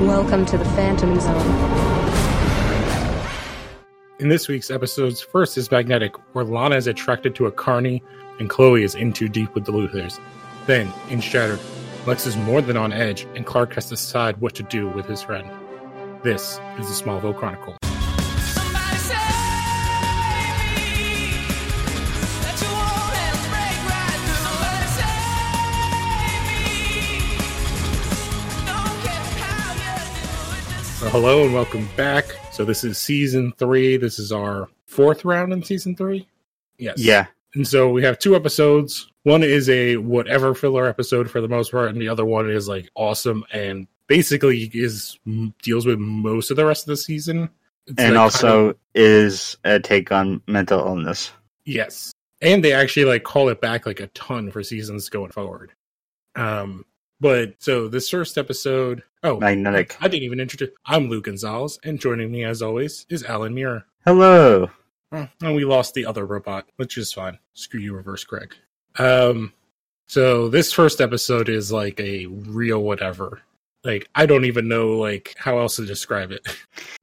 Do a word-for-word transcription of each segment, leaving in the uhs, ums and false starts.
Welcome to the Phantom Zone. In this week's episodes, first is Magnetic, where Lana is attracted to a carny and Chloe is in too deep with the Luthors. Then, in Shattered, Lex is more than on edge and Clark has to decide what to do with his friend. This is the Smallville Chronicle. Hello and welcome back. So this is season three. This is our fourth round in season three. Yes. Yeah. And so we have two episodes. One is a whatever filler episode for the most part, and the other one is like awesome and basically is deals with most of the rest of the season. It's and like also kind of, is a take on mental illness. Yes. And they actually like call it back like a ton for seasons going forward. Um. But so this first episode, oh, Magnetic. I didn't even introduce. I'm Luke Gonzalez, and joining me as always is Alan Muir. Hello. Oh, and we lost the other robot, which is fine. Screw you, Reverse Greg. Um, so this first episode is like a real whatever. Like I don't even know like how else to describe it.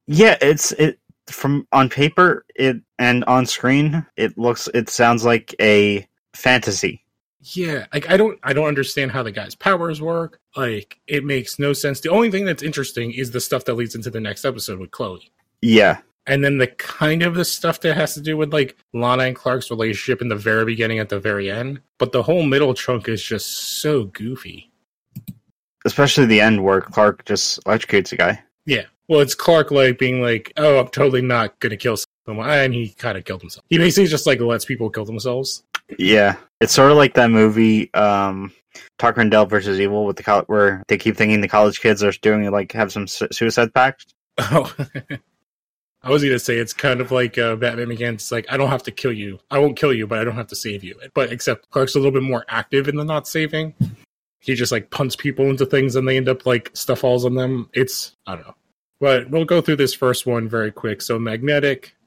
Yeah, it's it from on paper it and on screen it looks it sounds like a fantasy. Yeah, like I don't I don't understand how the guy's powers work. Like it makes no sense. The only thing that's interesting is the stuff that leads into the next episode with Chloe. Yeah. And then the kind of the stuff that has to do with like Lana and Clark's relationship in the very beginning at the very end. But the whole middle chunk is just so goofy. Especially the end where Clark just electrocutes a guy. Yeah. Well, it's Clark like being like, "Oh, I'm totally not gonna kill someone," and he kind of killed himself. He basically just like lets people kill themselves. Yeah, it's sort of like that movie, um, Tucker and Dale versus Evil, with the co- where they keep thinking the college kids are doing like have some su- suicide pact. Oh, I was gonna say it's kind of like uh, Batman Begins. It's like I don't have to kill you, I won't kill you, but I don't have to save you. But except Clark's a little bit more active in the not saving. He just like punts people into things, and they end up like stuff falls on them. It's I don't know, but we'll go through this first one very quick. So Magnetic.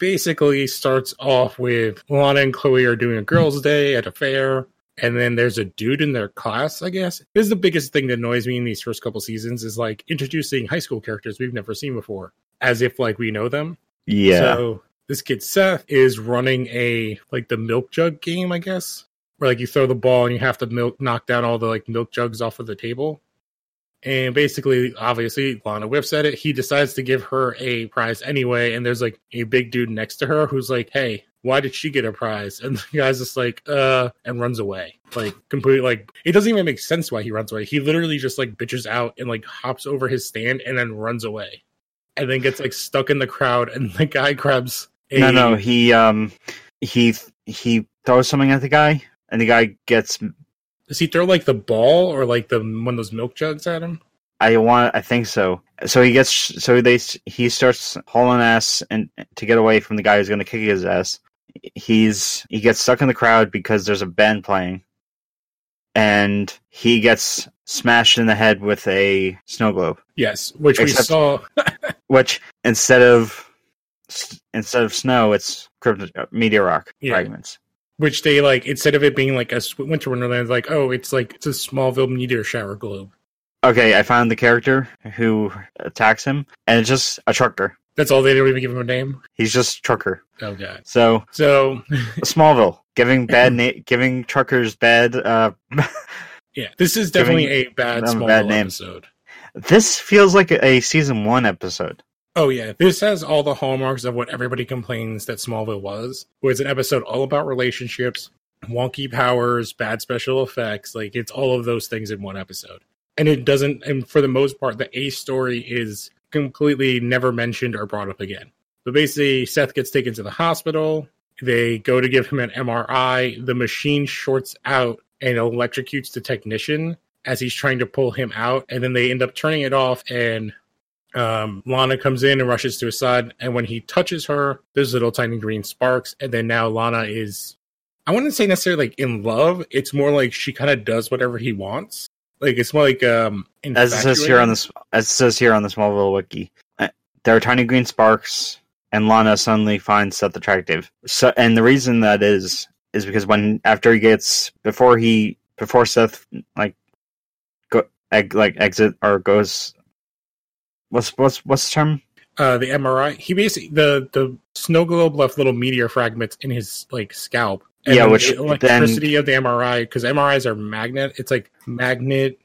Basically starts off with Lana and Chloe are doing a girls' day at a fair, and then there's a dude in their class, I guess. This is the biggest thing that annoys me in these first couple seasons is, like, introducing high school characters we've never seen before, as if, like, we know them. Yeah. So this kid, Seth, is running a, like, the milk jug game, I guess, where, like, you throw the ball and you have to milk knock down all the, like, milk jugs off of the table. And basically, obviously, Lana whips at it. He decides to give her a prize anyway. And there's, like, a big dude next to her who's like, hey, why did she get a prize? And the guy's just like, uh, and runs away. Like, completely, like, it doesn't even make sense why he runs away. He literally just, like, bitches out and, like, hops over his stand and then runs away. And then gets, like, stuck in the crowd. And the guy grabs a... No, no, he, um, he, he throws something at the guy. And the guy gets... Does he throw, like, the ball or, like, the one of those milk jugs at him? I want, I think so. So he gets, so they, he starts hauling ass and to get away from the guy who's going to kick his ass. He's, he gets stuck in the crowd because there's a band playing. And he gets smashed in the head with a snow globe. Yes, which Except, we saw. Which, instead of, instead of snow, it's crypto, meteor rock yeah. fragments. Which they, like, instead of it being, like, a winter wonderland, like, oh, it's, like, it's a Smallville meteor shower globe. Okay, I found the character who attacks him, and it's just a trucker. That's all? They didn't even give him a name? He's just trucker. Oh, God. So, so Smallville, giving bad na- giving truckers bad... Uh, yeah, this is definitely a bad Smallville bad name. episode. This feels like a season one episode. Oh, yeah. This has all the hallmarks of what everybody complains that Smallville was. Where it's an episode all about relationships, wonky powers, bad special effects. Like, it's all of those things in one episode. And it doesn't, and for the most part, the A story is completely never mentioned or brought up again. But basically, Seth gets taken to the hospital. They go to give him an M R I. The machine shorts out and electrocutes the technician as he's trying to pull him out. And then they end up turning it off and... Um, Lana comes in and rushes to his side, and when he touches her, there's little tiny green sparks, and then now Lana is, I wouldn't say necessarily like in love, it's more like she kind of does whatever he wants. Like, it's more like, um, as it says here on the, as it says here on the Smallville Wiki, uh, there are tiny green sparks, and Lana suddenly finds Seth attractive. So, and the reason that is, is because when, after he gets, before he, before Seth, like, go, eg, like, exit, or goes, What's what's what's the term? Uh, the M R I. He basically the the snow globe left little meteor fragments in his like scalp. And yeah, which the electricity then... of the M R I, because M R Is are magnet. It's like magnet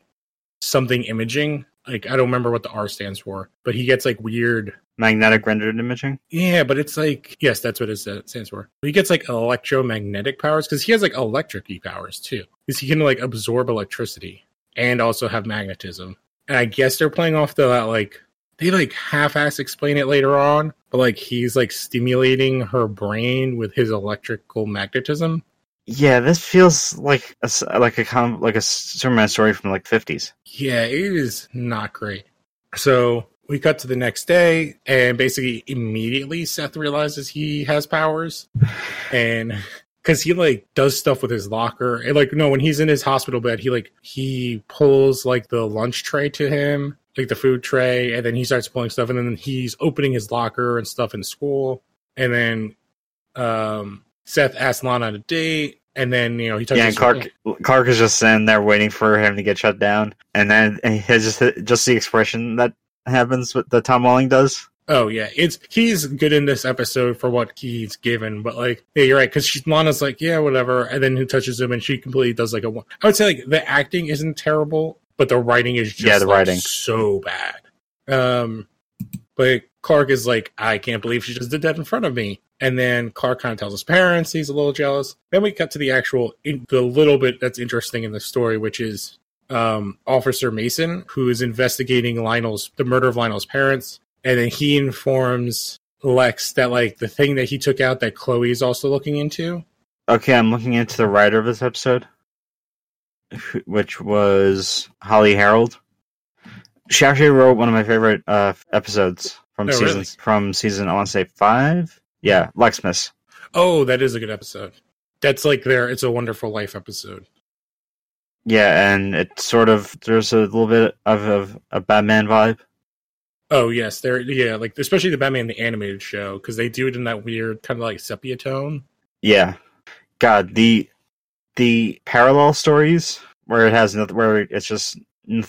something imaging. Like I don't remember what the R stands for, but he gets like weird magnetic rendered imaging. Yeah, but it's like yes, that's what it stands for. But he gets like electromagnetic powers because he has like electric-y powers too. Because he can like absorb electricity and also have magnetism. And I guess they're playing off the like they like half-ass explain it later on, but like he's like stimulating her brain with his electrical magnetism. Yeah, this feels like a, like a like a Superman story from like fifties. Yeah, it is not great. So we cut to the next day, and basically immediately Seth realizes he has powers, and because he like does stuff with his locker, and like no, when he's in his hospital bed, he like he pulls like the lunch tray to him, like the food tray, and then he starts pulling stuff, and then he's opening his locker and stuff in school, and then um, Seth asks Lana on a date. And then, you know, he touches... Yeah, and Clark, Clark is just sitting there waiting for him to get shut down. And then and just, just the expression that happens with the Tom Welling does. Oh, yeah. it's He's good in this episode for what he's given. But, like, yeah, you're right. Because Lana's like, yeah, whatever. And then he touches him and she completely does, like, a one. I would say, like, the acting isn't terrible, but the writing is just yeah, the like, writing. so bad. Um, But Clark is like, I can't believe she just did that in front of me. And then Clark kind of tells his parents he's a little jealous. Then we cut to the actual, the little bit that's interesting in the story, which is um, Officer Mason, who is investigating Lionel's, the murder of Lionel's parents. And then he informs Lex that, like, the thing that he took out that Chloe is also looking into. Okay, I'm looking into the writer of this episode, which was Holly Harold. She actually wrote one of my favorite uh, episodes from, oh, season, really? from season, I want to say, five. Yeah, Lexmas. Oh, that is a good episode. That's like their It's a Wonderful Life episode. Yeah, and it's sort of, there's a little bit of, of a Batman vibe. Oh, yes. There, yeah, like especially the Batman the animated show, because they do it in that weird kind of like sepia tone. Yeah. God, the the parallel stories where it has nothing, where it's just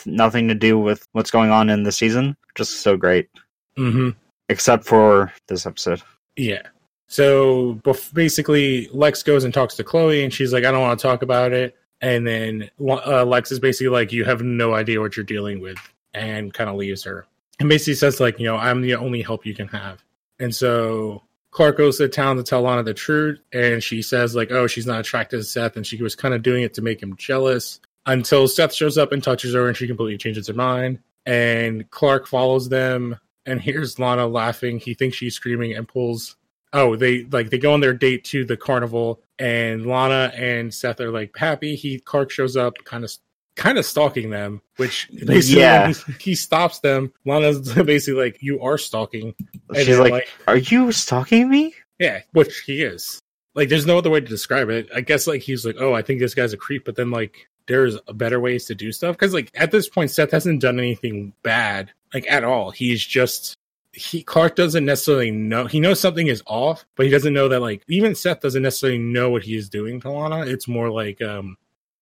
nothing to do with what's going on in the season, just so great. Mm-hmm. Except for this episode. Yeah. So basically, Lex goes and talks to Chloe, and she's like, I don't want to talk about it. And then uh, Lex is basically like, you have no idea what you're dealing with, and kind of leaves her. And basically says, like, you know, I'm the only help you can have. And so Clark goes to town to tell Lana the truth, and she says, like, oh, she's not attracted to Seth, and she was kind of doing it to make him jealous, until Seth shows up and touches her, and she completely changes her mind. And Clark follows them. And here's Lana laughing. He thinks she's screaming and pulls... Oh, they like they go on their date to the carnival, and Lana and Seth are like happy. He Clark shows up kind of kind of stalking them, which basically yeah. he, he stops them. Lana's basically like, you are stalking. And she's like, like, are you stalking me? Yeah, which he is. Like, there's no other way to describe it. I guess like he's like, oh, I think this guy's a creep, but then like there's better ways to do stuff. Because like at this point, Seth hasn't done anything bad. Like, at all. He's just... he Clark doesn't necessarily know... He knows something is off, but he doesn't know that, like... Even Seth doesn't necessarily know what he is doing to Lana. It's more like... um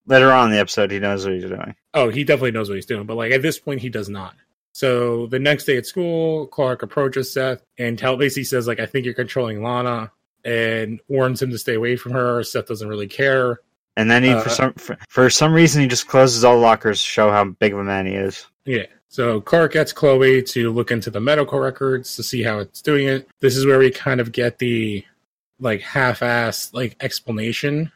Later on in the episode, he knows what he's doing. Oh, he definitely knows what he's doing. But, like, at this point, he does not. So, the next day at school, Clark approaches Seth and tell, basically says, like, I think you're controlling Lana, and warns him to stay away from her. Seth doesn't really care. And then he, uh, for some for, for some reason, he just closes all lockers to show how big of a man he is. Yeah. So Clark gets Chloe to look into the medical records to see how it's doing it. This is where we kind of get the like half-assed like explanation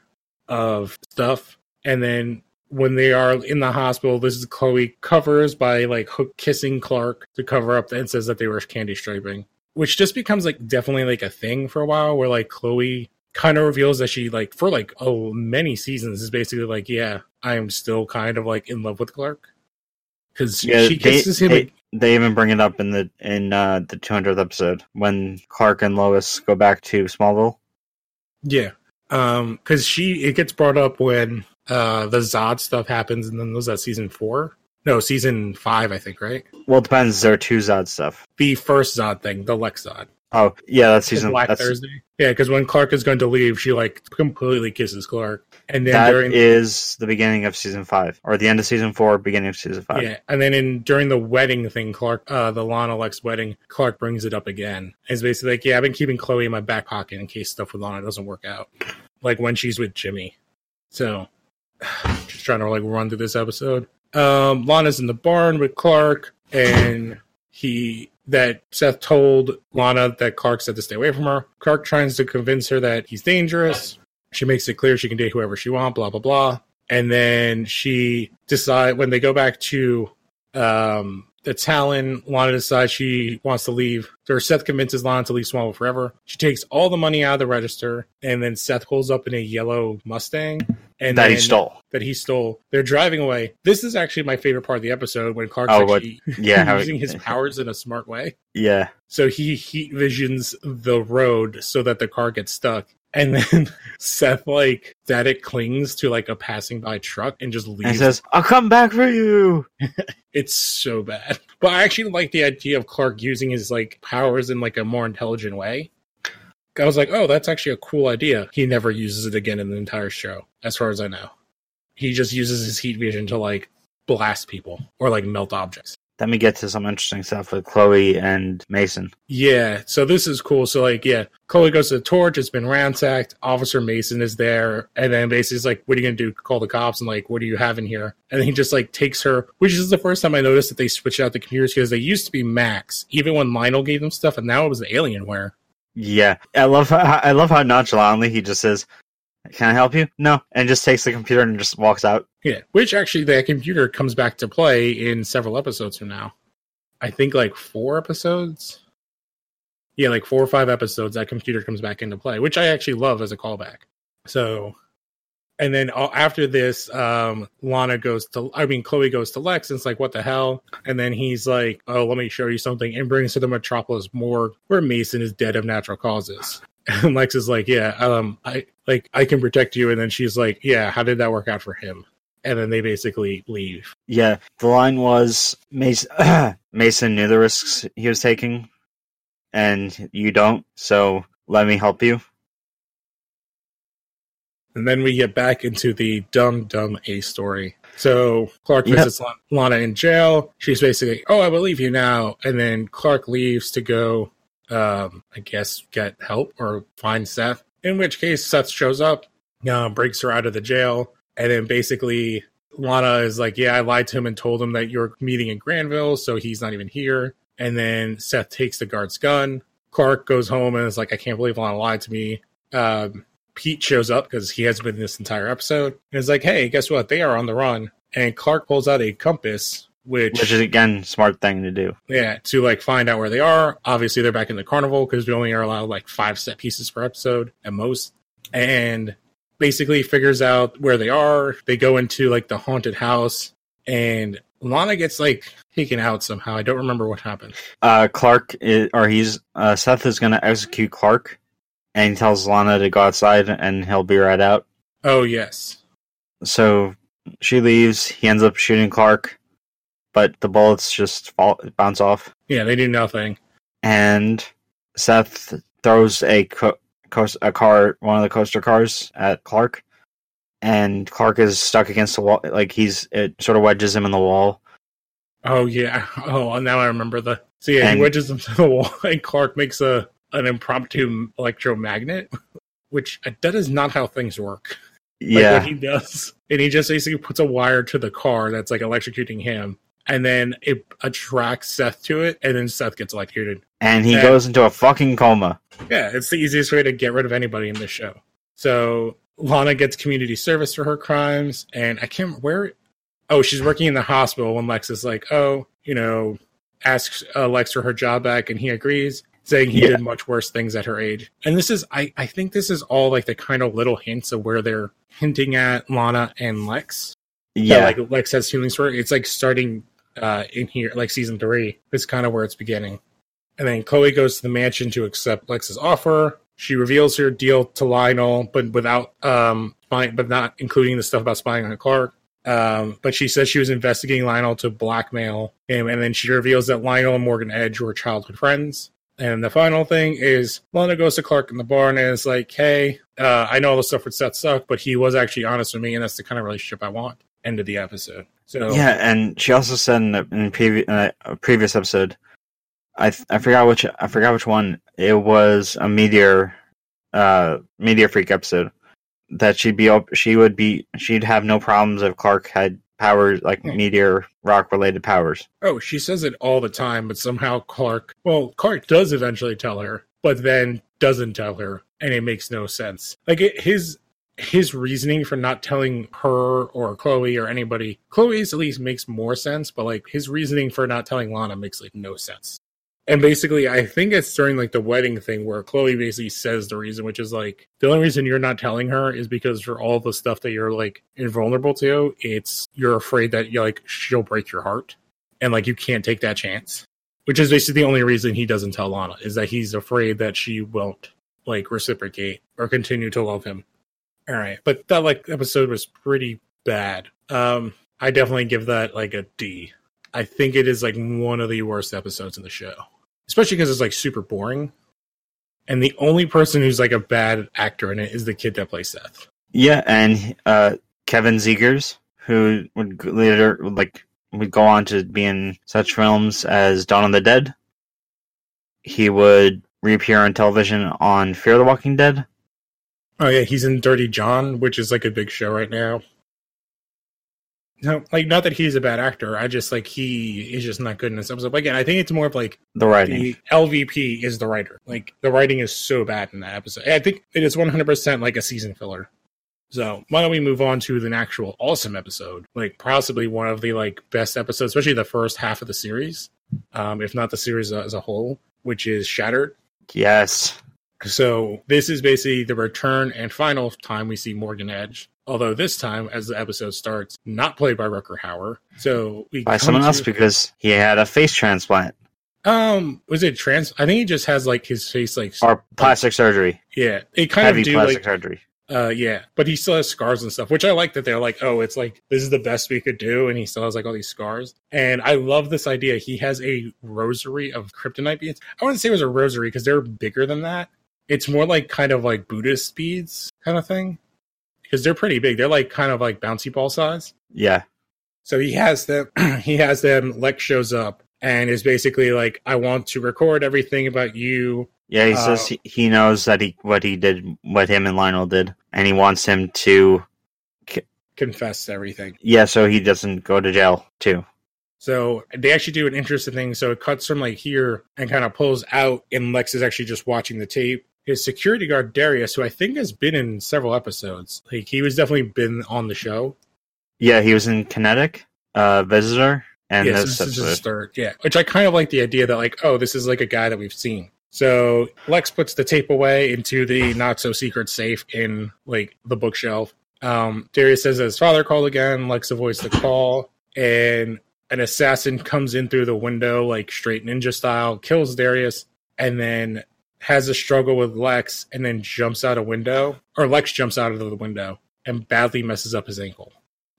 of stuff. And then when they are in the hospital, this is Chloe covers by like hook kissing Clark to cover up, and says that they were candy striping, which just becomes like definitely like a thing for a while, where like Chloe kind of reveals that she like for like oh many seasons is basically like, yeah, I am still kind of like in love with Clark. Because yeah, she kisses they, him. They, they even bring it up in the in uh, the two hundredth episode when Clark and Lois go back to Smallville. Yeah, because um, she it gets brought up when uh, the Zod stuff happens, and then was that season four? No, season five, I think. Right. Well, it depends. There are two Zod stuff. The first Zod thing, the Lex Zod. Oh, yeah, that's season Black that's... Thursday. Yeah, because when Clark is going to leave, she like completely kisses Clark. And then that during... is the beginning of season five, or the end of season four, beginning of season five. Yeah, and then in during the wedding thing, Clark, uh, the Lana Lex wedding, Clark brings it up again. It's basically like, yeah, I've been keeping Chloe in my back pocket in case stuff with Lana doesn't work out, like when she's with Jimmy. So, just trying to like run through this episode. Um, Lana's in the barn with Clark, and he. That Seth told Lana that Clark said to stay away from her. Clark tries to convince her that he's dangerous. She makes it clear she can date whoever she wants, blah, blah, blah. And then she decides, when they go back to um, the Talon, Lana decides she wants to leave. So Seth convinces Lana to leave Smallville forever. She takes all the money out of the register, and then Seth pulls up in a yellow Mustang. And that he stole. That he stole. They're driving away. This is actually my favorite part of the episode when Clark's oh, actually yeah, using his powers in a smart way. Yeah. So he heat visions the road so that the car gets stuck. And then Seth, like, that it clings to, like, a passing by truck and just leaves. And says, I'll come back for you. It's so bad. But I actually like the idea of Clark using his, like, powers in, like, a more intelligent way. I was like, oh, that's actually a cool idea. He never uses it again in the entire show, as far as I know. He just uses his heat vision to, like, blast people or, like, melt objects. Then we get to some interesting stuff with Chloe and Mason. Yeah, so this is cool. So, like, yeah, Chloe goes to the torch. It's been ransacked. Officer Mason is there. And then basically it's like, what are you going to do? Call the cops and, like, what do you have in here? And then he just, like, takes her, which is the first time I noticed that they switched out the computers because they used to be Macs, even when Lionel gave them stuff, and now it was the Alienware. Yeah, I love how I love how nonchalantly he just says, "Can I help you?" No, and just takes the computer and just walks out. Yeah, which actually that computer comes back to play in several episodes from now. I think like four episodes. Yeah, like four or five episodes that computer comes back into play, which I actually love as a callback. So, and then after this, um, Lana goes to, I mean, Chloe goes to Lex and it's like, what the hell? And then he's like, oh, let me show you something, and brings her to the Metropolis morgue where Mason is dead of natural causes. And Lex is like, yeah, um, I like I can protect you. And then she's like, yeah, how did that work out for him? And then they basically leave. Yeah, the line was Mason, Mason knew the risks he was taking, and you don't, so let me help you. And then we get back into the dumb, dumb A story. So Clark yep. visits Lana in jail. She's basically, oh, I will leave you now. And then Clark leaves to go, um, I guess, get help or find Seth. In which case, Seth shows up, uh, breaks her out of the jail. And then basically, Lana is like, yeah, I lied to him and told him that you're meeting in Granville, so he's not even here. And then Seth takes the guard's gun. Clark goes home and is like, I can't believe Lana lied to me. Um... Pete shows up because he has been this entire episode. And it's like, hey, guess what? They are on the run. And Clark pulls out a compass, which... Which is, again, smart thing to do. Yeah, to, like, find out where they are. Obviously, they're back in the carnival because we only are allowed, like, five set pieces per episode at most. And basically figures out where they are. They go into, like, the haunted house. And Lana gets, like, taken out somehow. I don't remember what happened. Uh, Clark, is, or he's... Uh, Seth is going to execute Clark. And he tells Lana to go outside, and he'll be right out. Oh, yes. So she leaves. He ends up shooting Clark, but the bullets just fall, bounce off. Yeah, they do nothing. And Seth throws a, co- co- a car, one of the coaster cars, at Clark, and Clark is stuck against the wall. Like he's it sort of wedges him in the wall. Oh yeah. Oh, now I remember the. So yeah, and, he wedges him to the wall, and Clark makes a. an impromptu electromagnet, which that is not how things work. Yeah. Like what he does. And he just basically puts a wire to the car that's like electrocuting him. And then it attracts Seth to it. And then Seth gets electrocuted. And he and, goes into a fucking coma. Yeah. It's the easiest way to get rid of anybody in this show. So Lana gets community service for her crimes. And I can't where. Oh, she's working in the hospital when Lex is like, oh, you know, asks uh, Lex for her job back. And he agrees. Saying he yeah. did much worse things at her age. And this is, I, I think this is all like the kind of little hints of where they're hinting at Lana and Lex. Yeah. That, like Lex has feelings for her. It's like starting uh, in here, like season three. It's kind of where it's beginning. And then Chloe goes to the mansion to accept Lex's offer. She reveals her deal to Lionel, but without, um, spying, but not including the stuff about spying on Clark. Um, but she says she was investigating Lionel to blackmail him. And then she reveals that Lionel and Morgan Edge were childhood friends. And the final thing is Lana goes to Clark in the barn and is like, hey, uh, I know all the stuff with Seth sucked, but he was actually honest with me, and that's the kind of relationship I want. End of the episode. So yeah, and she also said in, the, in previ- uh, a previous episode, I th- I forgot which I forgot which one it was, a meteor, uh, meteor freak episode, that she'd be op- she would be she'd have no problems if Clark had powers like hmm. meteor rock related powers. Oh, she says it all the time, but somehow Clark well Clark does eventually tell her, but then doesn't tell her, and it makes no sense. Like it, his. His reasoning for not telling her or Chloe or anybody, Chloe's at least makes more sense, but like his reasoning for not telling Lana makes like no sense. And basically, I think it's during like the wedding thing where Chloe basically says the reason, which is like, the only reason you're not telling her is because for all the stuff that you're like invulnerable to, it's you're afraid that you're like, she'll break your heart. And like, you can't take that chance, which is basically the only reason he doesn't tell Lana, is that he's afraid that she won't like reciprocate or continue to love him. All right, but that like episode was pretty bad. Um, I definitely give that like a D. I think it is like one of the worst episodes in the show, especially because it's like super boring. And the only person who's like a bad actor in it is the kid that plays Seth. Yeah, and uh, Kevin Zegers, who would later like would go on to be in such films as Dawn of the Dead. He would reappear on television on Fear the Walking Dead. Oh yeah, he's in Dirty John, which is like a big show right now. No, like not that he's a bad actor. I just like he is just not good in this episode. But again, I think it's more of like the writing. The L V P is the writer. Like the writing is so bad in that episode. I think it is one hundred percent like a season filler. So why don't we move on to an actual awesome episode? Like possibly one of the like best episodes, especially the first half of the series, um, if not the series as a whole, which is Shattered. Yes. So this is basically the return and final time we see Morgan Edge. Although this time, as the episode starts, not played by Rucker Hauer. So we by someone else because he had a face transplant. Um, was it trans? I think he just has like his face like or plastic like, surgery. Yeah, it kind heavy of heavy plastic like, surgery. Uh, yeah, but he still has scars and stuff, which I like that they're like, oh, it's like this is the best we could do, and he still has like all these scars. And I love this idea. He has a rosary of kryptonite beads. I wouldn't say it was a rosary because they're bigger than that. It's more like kind of like Buddhist beads kind of thing because they're pretty big. They're like kind of like bouncy ball size. Yeah. So he has them. he has them. Lex shows up and is basically like, "I want to record everything about you." Yeah, he uh, says he, he knows that he what he did, what him and Lionel did, and he wants him to c- confess everything. Yeah, so he doesn't go to jail too. So they actually do an interesting thing. So it cuts from like here and kind of pulls out, and Lex is actually just watching the tape. His security guard, Darius, who I think has been in several episodes. Like he was definitely been on the show. Yeah, he was in Kinetic, uh, Visitor, and yeah, this is his third. Yeah, which I kind of like the idea that like, oh, this is like a guy that we've seen. So Lex puts the tape away into the not-so-secret safe in like the bookshelf. Um, Darius says that his father called again. Lex avoids the call, and an assassin comes in through the window, like straight ninja style, kills Darius, and then has a struggle with Lex and then jumps out a window, or Lex jumps out of the window and badly messes up his ankle.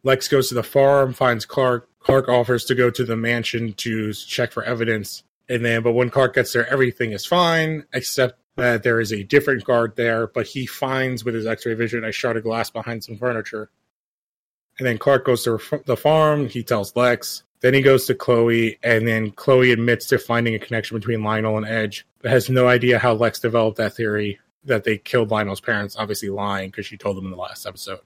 Lex goes to the farm, finds Clark. Clark offers to go to the mansion to check for evidence. And then, but when Clark gets there, everything is fine, except that there is a different guard there, but he finds with his X-ray vision a shard of glass behind some furniture. And then Clark goes to the farm. He tells Lex. Then he goes to Chloe, and then Chloe admits to finding a connection between Lionel and Edge, but has no idea how Lex developed that theory that they killed Lionel's parents, obviously lying because she told them in the last episode.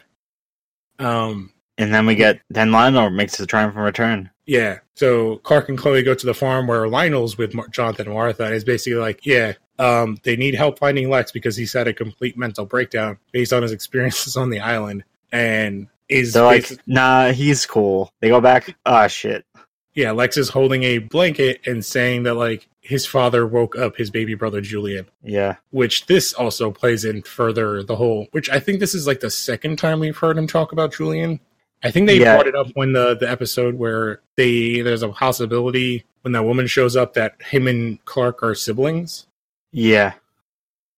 Um, and then we get, then Lionel makes his triumphant return. Yeah, so Clark and Chloe go to the farm where Lionel's with Mar- Jonathan and Martha, and is basically like, yeah, um, they need help finding Lex because he's had a complete mental breakdown based on his experiences on the island, and is so like, nah, he's cool. They go back, ah, shit. Yeah, Lex is holding a blanket and saying that, like, his father woke up his baby brother, Julian. Yeah. Which this also plays in further the whole, which I think this is, like, the second time we've heard him talk about Julian. I think they yeah. brought it up when the, the episode where they there's a possibility when that woman shows up that him and Clark are siblings. Yeah.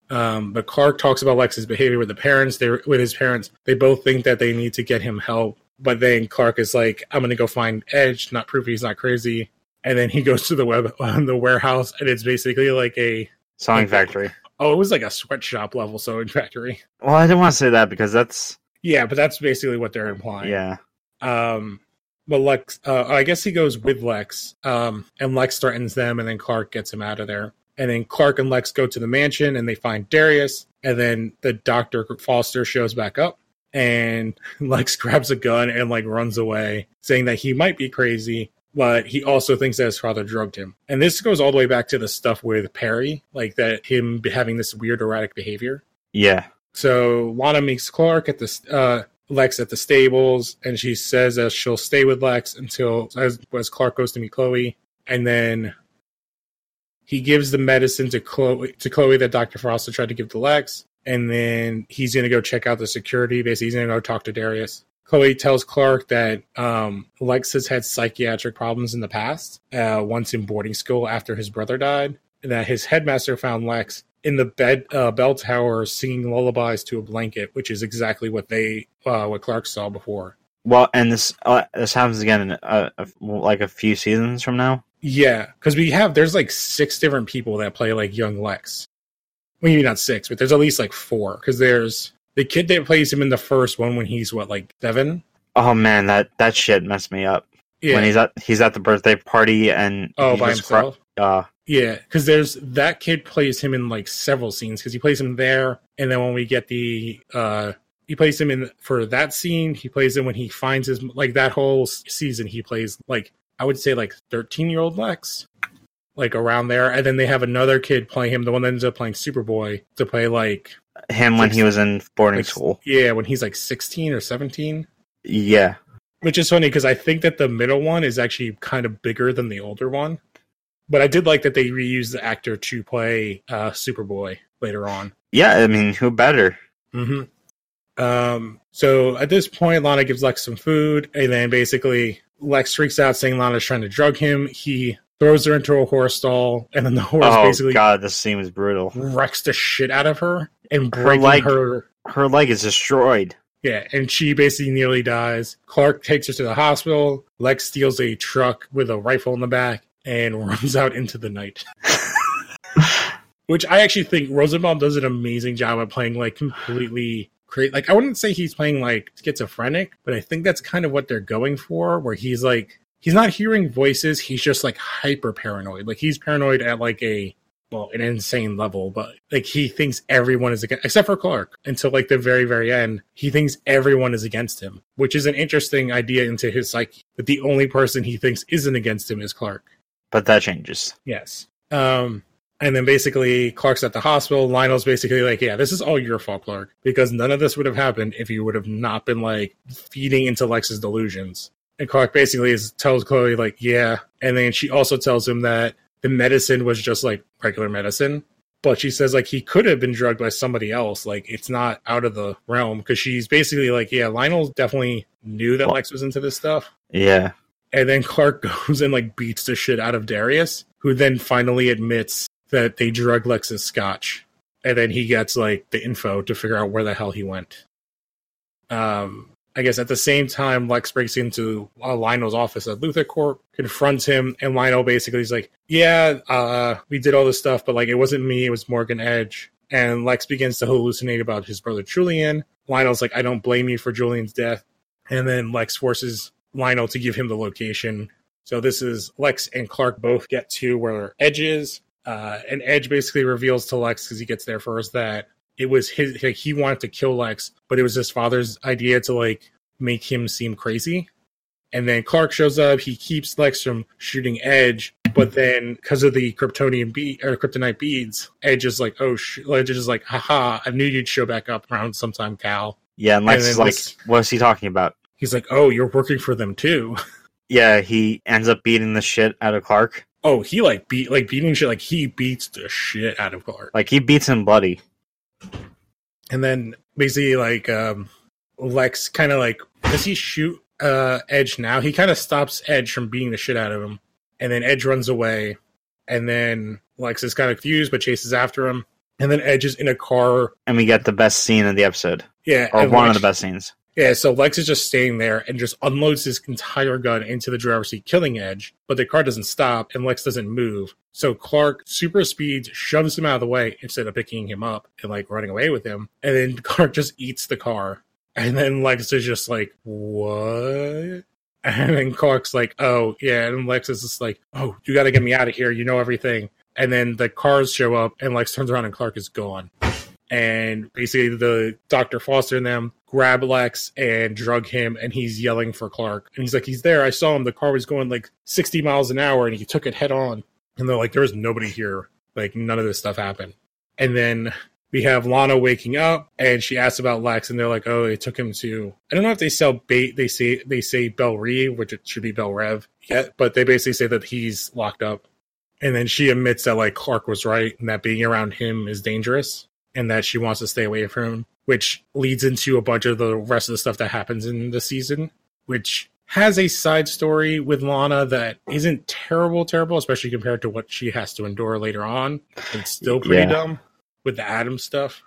Um, but Clark talks about Lex's behavior with the parents. They with his parents. They both think that they need to get him help. But then Clark is like, I'm going to go find Edge, not prove he's not crazy. And then he goes to the web on the warehouse, and it's basically like a sewing like, factory. Oh, it was like a sweatshop level sewing factory. Well, I didn't want to say that because that's yeah, but that's basically what they're implying. Yeah. Um. But Lex, uh, I guess he goes with Lex, um, and Lex threatens them, and then Clark gets him out of there. And then Clark and Lex go to the mansion, and they find Darius. And then the Doctor Foster shows back up, and Lex grabs a gun and like runs away, saying that he might be crazy, but he also thinks that his father drugged him. And this goes all the way back to the stuff with Perry, like that him having this weird erratic behavior. Yeah. So Lana meets Clark at the uh, Lex at the stables, and she says that she'll stay with Lex until as, as Clark goes to meet Chloe, and then he gives the medicine to Chloe to Chloe that Doctor Foster tried to give to Lex, and then he's going to go check out the security. Basically, he's going to go talk to Darius. Chloe tells Clark that um, Lex has had psychiatric problems in the past, uh, once in boarding school after his brother died, and that his headmaster found Lex in the bed, uh, bell tower singing lullabies to a blanket, which is exactly what they, uh, what Clark saw before. Well, and this uh, this happens again in a, a, like a few seasons from now. Yeah, because we have there's like six different people that play like young Lex. Well, maybe not six, but there's at least like four. Because there's the kid that plays him in the first one when he's what like seven. Oh man, that, that shit messed me up. Yeah. When he's at he's at the birthday party and oh by himself. Cr- uh, yeah, because there's that kid plays him in like several scenes because he plays him there, and then when we get the uh, he plays him in for that scene. He plays him when he finds his like that whole season. He plays like. I would say like thirteen-year-old Lex, like around there. And then they have another kid play him, the one that ends up playing Superboy, to play like... Him when sixteen, he was in boarding like, school. Yeah, when he's like sixteen or seventeen. Yeah. Which is funny because I think that the middle one is actually kind of bigger than the older one. But I did like that they reused the actor to play uh, Superboy later on. Yeah, I mean, who better? Mm-hmm. Um, so at this point, Lana gives Lex some food, and then basically... Lex freaks out, saying Lana's trying to drug him. He throws her into a horse stall, and then the horse oh, basically... Oh, God, this scene was brutal. ...wrecks the shit out of her, and breaking her... Leg, her... her leg is destroyed. Yeah, and she basically nearly dies. Clark takes her to the hospital. Lex steals a truck with a rifle in the back, and runs out into the night. Which I actually think Rosenbaum does an amazing job at playing, like, completely... Create, like I wouldn't say he's playing like schizophrenic, but I think that's kind of what they're going for, where he's like he's not hearing voices, he's just like hyper paranoid. Like he's paranoid at like a well, an insane level, but like he thinks everyone is against except for Clark until like the very, very end, he thinks everyone is against him, which is an interesting idea into his psyche. But the only person he thinks isn't against him is Clark. But that changes. Yes. Um And then basically Clark's at the hospital. Lionel's basically like, yeah, this is all your fault, Clark, because none of this would have happened if you would have not been like feeding into Lex's delusions. And Clark basically is, tells Chloe like, yeah. And then she also tells him that the medicine was just like regular medicine. But she says like he could have been drugged by somebody else. Like it's not out of the realm because she's basically like, yeah, Lionel definitely knew that Lex was into this stuff. Yeah. And then Clark goes and like beats the shit out of Darius, who then finally admits that they drug Lex's scotch, and then he gets like the info to figure out where the hell he went. Um, I guess at the same time, Lex breaks into uh, Lionel's office at Luthor Corp, confronts him, and Lionel basically is like, "Yeah, uh, we did all this stuff, but like it wasn't me; it was Morgan Edge." And Lex begins to hallucinate about his brother Julian. Lionel's like, "I don't blame you for Julian's death," and then Lex forces Lionel to give him the location. So this is Lex and Clark both get to where Edge is. Uh, and Edge basically reveals to Lex, because he gets there first, that it was his, like, he wanted to kill Lex, but it was his father's idea to, like, make him seem crazy. And then Clark shows up, he keeps Lex from shooting Edge, but then, because of the Kryptonian be- or Kryptonite beads, Edge is like, oh, sh-. Edge is like, haha, I knew you'd show back up around sometime, Cal. Yeah, and Lex and is like, this, what's he talking about? He's like, oh, you're working for them, too. Yeah, he ends up beating the shit out of Clark. Oh, he like beat like beating shit like he beats the shit out of Clark. Like he beats him bloody. And then basically like um, Lex kind of like does he shoot uh, Edge now? He kind of stops Edge from beating the shit out of him, and then Edge runs away, and then Lex is kind of confused but chases after him, and then Edge is in a car. And we get the best scene of the episode. Yeah, or one Lex, of the best scenes. Yeah, so Lex is just staying there and just unloads his entire gun into the driver's seat, killing Edge, but the car doesn't stop and Lex doesn't move. So Clark super speeds, shoves him out of the way instead of picking him up and like running away with him. And then Clark just eats the car. And then Lex is just like, what? And then Clark's like, oh, yeah. And Lex is just like, oh, you got to get me out of here. You know everything. And then the cars show up and Lex turns around and Clark is gone. And basically the Doctor Foster and them grab Lex and drug him, and he's yelling for Clark. And he's like, he's there. I saw him. The car was going like sixty miles an hour and he took it head on. And they're like, there was nobody here. Like, none of this stuff happened. And then we have Lana waking up, and she asks about Lex, and they're like, oh, they took him to... I don't know if they sell bait. They say they say Belle Reve, which it should be Belle Reve, yeah, but they basically say that he's locked up. And then she admits that, like, Clark was right, and that being around him is dangerous, and that she wants to stay away from him, which leads into a bunch of the rest of the stuff that happens in the season, which has a side story with Lana that isn't terrible, terrible, especially compared to what she has to endure later on. It's still pretty yeah. dumb. With the Adam stuff.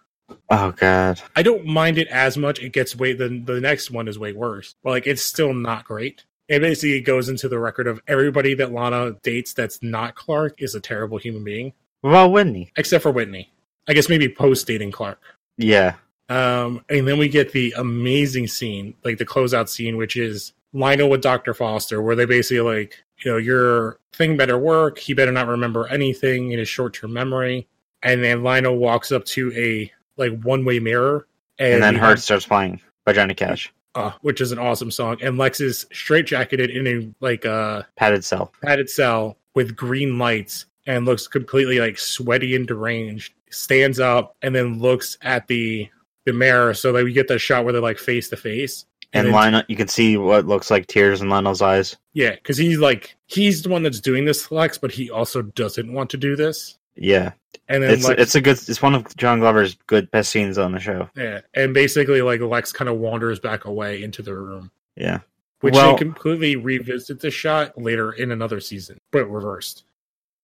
Oh, God. I don't mind it as much. It gets way... The, the next one is way worse. But, like, it's still not great. It basically goes into the record of everybody that Lana dates that's not Clark is a terrible human being. Well, Whitney. Except for Whitney. I guess maybe post-dating Clark. Yeah. Um, and then we get the amazing scene, like, the closeout scene, which is Lionel with Doctor Foster, where they basically, like, you know, your thing better work. He better not remember anything in his short-term memory. And then Lionel walks up to a like one-way mirror. And, and then Heart has, starts playing by Johnny Cash. Uh, which is an awesome song. And Lex is straitjacketed in a like uh, padded cell. Padded cell with green lights and looks completely like sweaty and deranged. Stands up and then looks at the the mirror so that we get that shot where they're like face to face. And, and Lionel, you can see what looks like tears in Lionel's eyes. Yeah, because he's like he's the one that's doing this to Lex, but he also doesn't want to do this. Yeah. And then it's, Lex, it's a good it's one of John Glover's good best scenes on the show. Yeah. And basically like Lex kind of wanders back away into the room. Yeah. Which well, they completely revisit the shot later in another season, but reversed.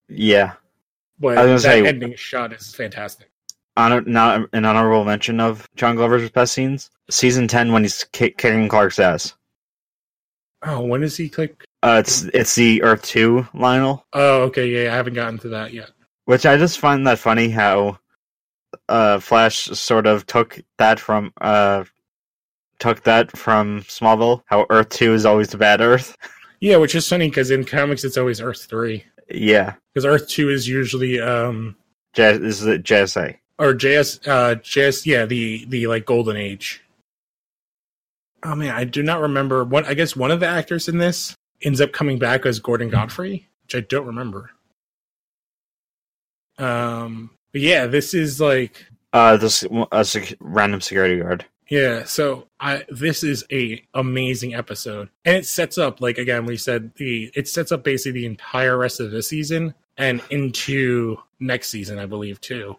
Yeah. But that say, ending shot is fantastic. Honor, not an honorable mention of John Glover's best scenes. Season ten when he's kick, kicking Clark's ass. Oh, when does he click? Uh, it's it's the Earth two Lionel. Oh, okay, yeah, I haven't gotten to that yet. Which I just find that funny how uh, Flash sort of took that from uh, took that from Smallville. How Earth two is always the bad Earth. Yeah, which is funny because in comics it's always Earth three. Yeah, because Earth two is usually um, J- is it J S A or J S uh, J S? Yeah, the the like Golden Age. Oh man, I do not remember what. I guess one of the actors in this ends up coming back as Gordon Godfrey, which I don't remember. Um, but yeah, this is like uh, this a sec- random security guard. Yeah, so I this is a amazing episode, and it sets up like again we said the it sets up basically the entire rest of this season and into next season, I believe too,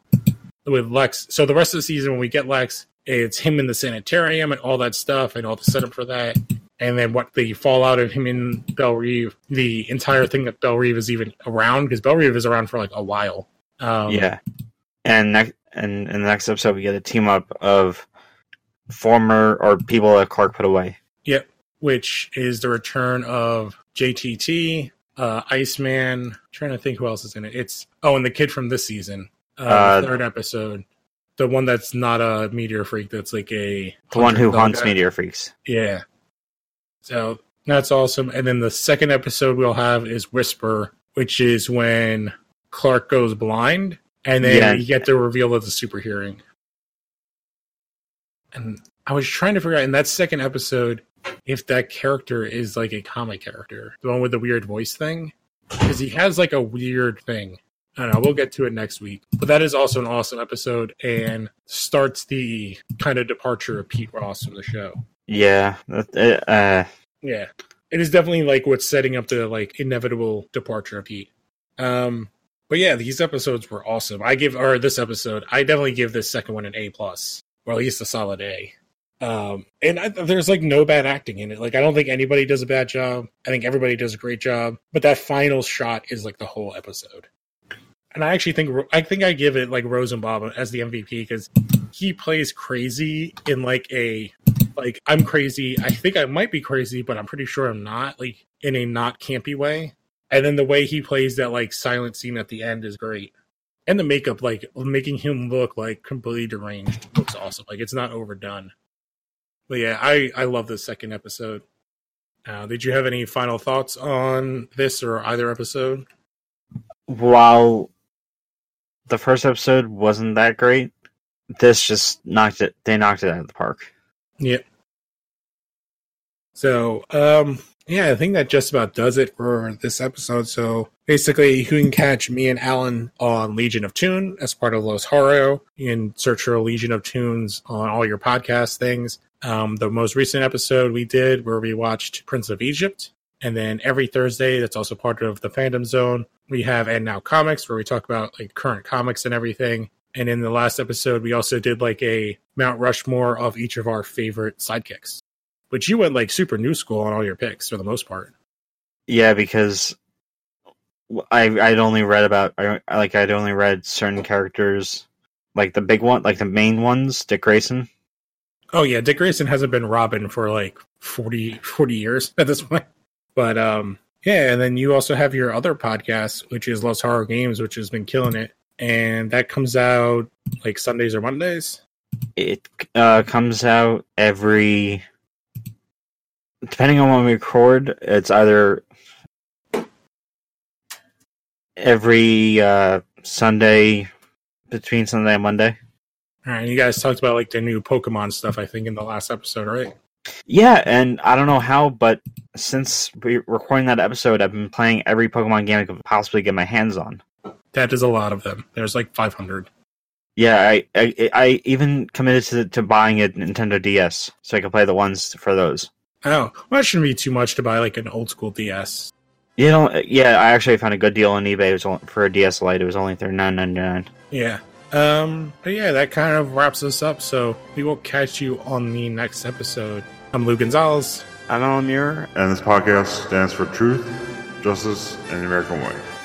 with Lex. So the rest of the season when we get Lex, it's him in the sanitarium and all that stuff and all the setup for that. And then what the fallout of him in Belle Reve, the entire thing that Belle Reve is even around, because Belle Reve is around for like a while. Um, yeah, and next and in the next episode we get a team up of former or people that Clark put away. Yep, which is the return of J T T, uh, Iceman. I'm trying to think who else is in it. It's oh, and the kid from this season, uh, uh, third episode, the one that's not a meteor freak. That's like a the one who hunts guy. Meteor freaks. Yeah, so that's awesome. And then the second episode we'll have is Whisper, which is when Clark goes blind, and then yeah. you get the reveal of the super hearing. And I was trying to figure out in that second episode if that character is like a comic character, the one with the weird voice thing, because he has like a weird thing. I don't know. We'll get to it next week, but that is also an awesome episode and starts the kind of departure of Pete Ross from the show. Yeah. Uh... Yeah. It is definitely like what's setting up the like inevitable departure of Pete. Um, But yeah, these episodes were awesome. I give, or this episode, I definitely give this second one an A plus, or at least a solid A. Um, and I, there's like no bad acting in it. Like, I don't think anybody does a bad job. I think everybody does a great job. But that final shot is like the whole episode. And I actually think, I think I give it like Rosenbaum as the M V P because he plays crazy in like a like, I'm crazy. I think I might be crazy, but I'm pretty sure I'm not, like, in a not campy way. And then the way he plays that, like, silent scene at the end is great. And the makeup, like, making him look, like, completely deranged looks awesome. Like, it's not overdone. But, yeah, I, I love this second episode. Uh, did you have any final thoughts on this or either episode? While the first episode wasn't that great, this just knocked it, they knocked it out of the park. Yeah. So, um... yeah, I think that just about does it for this episode. So basically, you can catch me and Alan on Legion of Tune as part of Los Haro. You can search for Legion of Tunes on all your podcast things. Um, the most recent episode we did where we watched Prince of Egypt. And then every Thursday, that's also part of the Fandom Zone, we have And Now Comics, where we talk about like current comics and everything. And in the last episode, we also did like a Mount Rushmore of each of our favorite sidekicks. But you went, like, super new school on all your picks, for the most part. Yeah, because I, I'd only read about, I, like, I'd only read certain characters, like, the big one, like, the main ones, Dick Grayson. Oh, yeah, Dick Grayson hasn't been Robin for, like, forty, forty years at this point. But, um, yeah, and then you also have your other podcast, which is Los Horror Games, which has been killing it. And that comes out, like, Sundays or Mondays? It uh, comes out every... Depending on when we record, it's either every uh, Sunday, between Sunday and Monday. All right, you guys talked about like the new Pokemon stuff, I think, in the last episode, right? Yeah, and I don't know how, but since we're recording that episode, I've been playing every Pokemon game I could possibly get my hands on. That is a lot of them. There's like five hundred. Yeah, I I, I even committed to, to buying a Nintendo D S so I could play the ones for those. Oh, well, it shouldn't be too much to buy, like, an old-school D S. You know, yeah, I actually found a good deal on eBay. It was only, for a D S Lite. It was only thirty-nine ninety-nine. Yeah. Um, but, yeah, that kind of wraps us up, so we will catch you on the next episode. I'm Luke Gonzalez. I'm Alan Muir. And this podcast stands for truth, justice, and the American way.